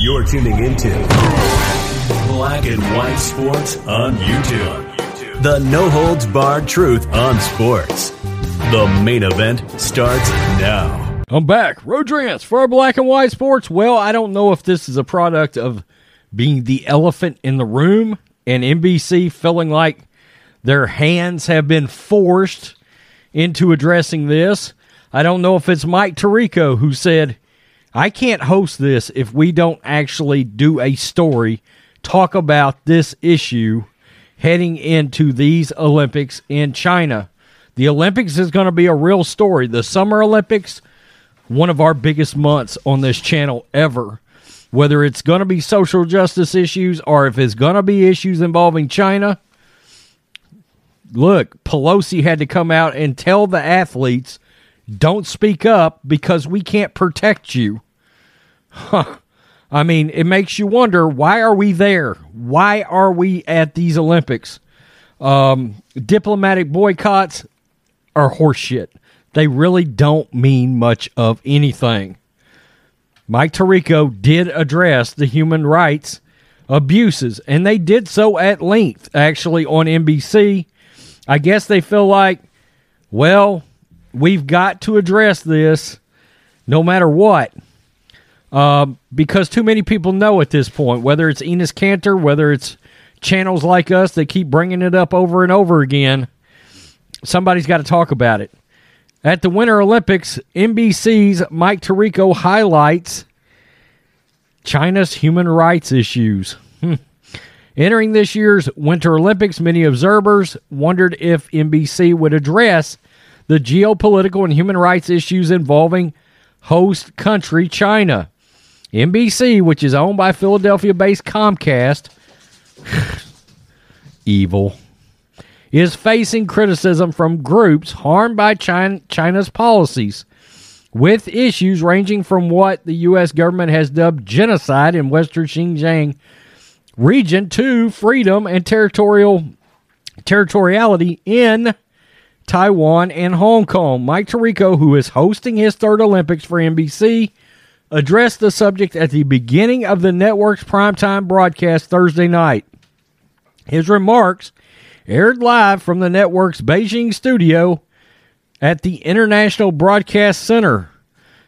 You're tuning into Black and White Sports on YouTube. The no-holds-barred truth on sports. The main event starts now. I'm back. Rodrance for Black and White Sports. Well, I don't know if this is a product of being the elephant in the room and NBC feeling like their hands have been forced into addressing this. I don't know if it's Mike Tirico who said, I can't host this if we don't actually do a story, talk about this issue heading into these Olympics in China. The Olympics is going to be a real story. The Summer Olympics, one of our biggest months on this channel ever. Whether it's going to be social justice issues or if it's going to be issues involving China, look, Pelosi had to come out and tell the athletes, don't speak up because we can't protect you. Huh. I mean, it makes you wonder, why are we there? Why are we at these Olympics? Diplomatic boycotts are horseshit. They really don't mean much of anything. Mike Tirico did address the human rights abuses, and they did so at length, actually, on NBC. I guess they feel like, well, we've got to address this no matter what, because too many people know at this point, whether it's Enes Kanter, whether it's channels like us that keep bringing it up over and over again, somebody's got to talk about it. At the Winter Olympics, NBC's Mike Tirico highlights China's human rights issues. Entering this year's Winter Olympics, many observers wondered if NBC would address the geopolitical and human rights issues involving host country China. NBC, which is owned by Philadelphia-based Comcast, evil, is facing criticism from groups harmed by China's policies, with issues ranging from what the U.S. government has dubbed genocide in western Xinjiang region to freedom and territoriality in Taiwan, and Hong Kong. Mike Tirico, who is hosting his third Olympics for NBC, addressed the subject at the beginning of the network's primetime broadcast Thursday night. His remarks aired live from the network's Beijing studio at the International Broadcast Center,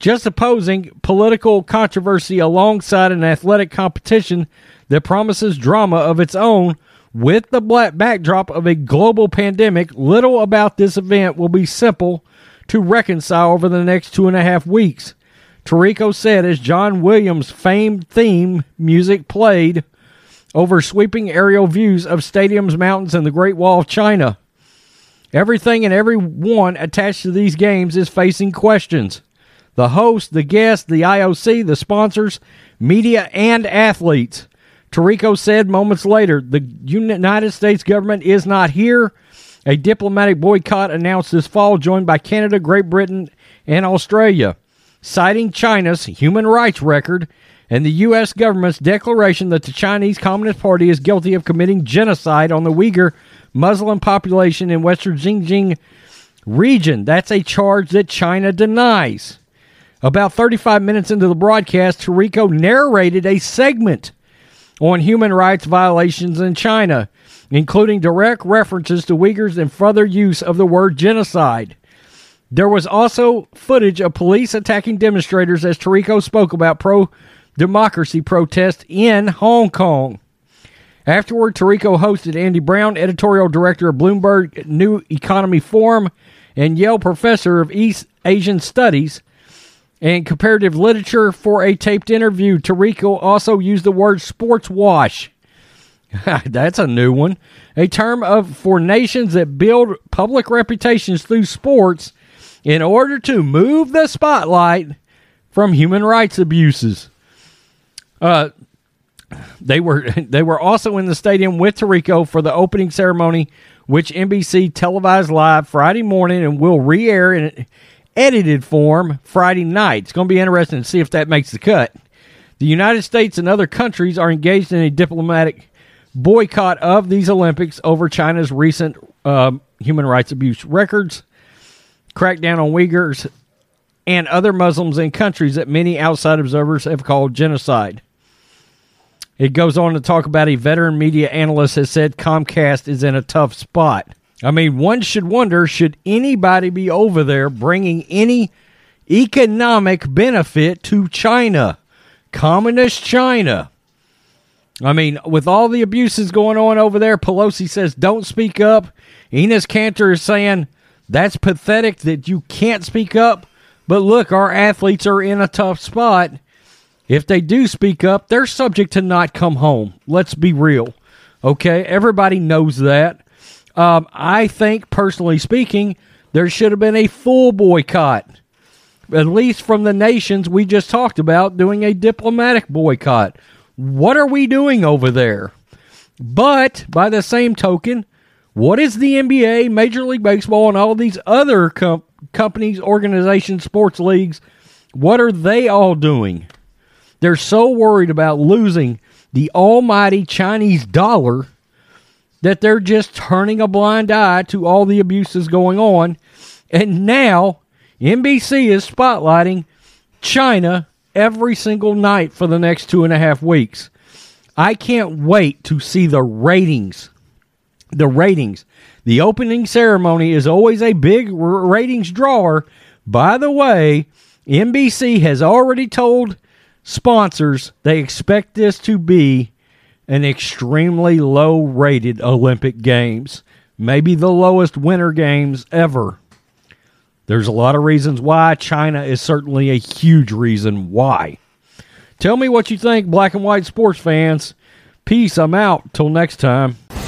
juxtaposing political controversy alongside an athletic competition that promises drama of its own. With the backdrop of a global pandemic, little about this event will be simple to reconcile over the next 2.5 weeks. Tirico said as John Williams' famed theme music played over sweeping aerial views of stadiums, mountains, and the Great Wall of China. Everything and everyone attached to these games is facing questions. The host, the guests, the IOC, the sponsors, media, and athletes. Tirico said moments later, the United States government is not here. A diplomatic boycott announced this fall, joined by Canada, Great Britain, and Australia, citing China's human rights record and the U.S. government's declaration that the Chinese Communist Party is guilty of committing genocide on the Uyghur Muslim population in western Xinjiang region. That's a charge that China denies. About 35 minutes into the broadcast, Tirico narrated a segment on human rights violations in China, including direct references to Uyghurs and further use of the word genocide. There was also footage of police attacking demonstrators as Tirico spoke about pro-democracy protests in Hong Kong. Afterward, Tirico hosted Andy Brown, editorial director of Bloomberg New Economy Forum and Yale professor of East Asian Studies and comparative literature for a taped interview. Tirico also used the word sports wash. That's a new one. A term for nations that build public reputations through sports in order to move the spotlight from human rights abuses. They were also in the stadium with Tirico for the opening ceremony, which NBC televised live Friday morning and will re-air in edited form Friday night. It's going to be interesting to see if that makes the cut. The United States and other countries are engaged in a diplomatic boycott of these Olympics over China's recent human rights abuse records, crackdown on Uyghurs, and other Muslims in countries that many outside observers have called genocide. It goes on to talk about a veteran media analyst has said Comcast is in a tough spot. I mean, one should wonder, should anybody be over there bringing any economic benefit to China? Communist China. I mean, with all the abuses going on over there, Pelosi says, don't speak up. Enes Kanter is saying, that's pathetic that you can't speak up. But look, our athletes are in a tough spot. If they do speak up, they're subject to not come home. Let's be real. Okay, everybody knows that. I think, personally speaking, there should have been a full boycott, at least from the nations we just talked about, doing a diplomatic boycott. What are we doing over there? But by the same token, what is the NBA, Major League Baseball, and all these other companies, organizations, sports leagues, what are they all doing? They're so worried about losing the almighty Chinese dollar that they're just turning a blind eye to all the abuses going on. And now, NBC is spotlighting China every single night for the next 2.5 weeks. I can't wait to see the ratings. The ratings. The opening ceremony is always a big ratings drawer. By the way, NBC has already told sponsors they expect this to be an extremely low-rated Olympic Games. Maybe the lowest winter games ever. There's a lot of reasons why. China is certainly a huge reason why. Tell me what you think, Black and White Sports fans. Peace. I'm out. Till next time.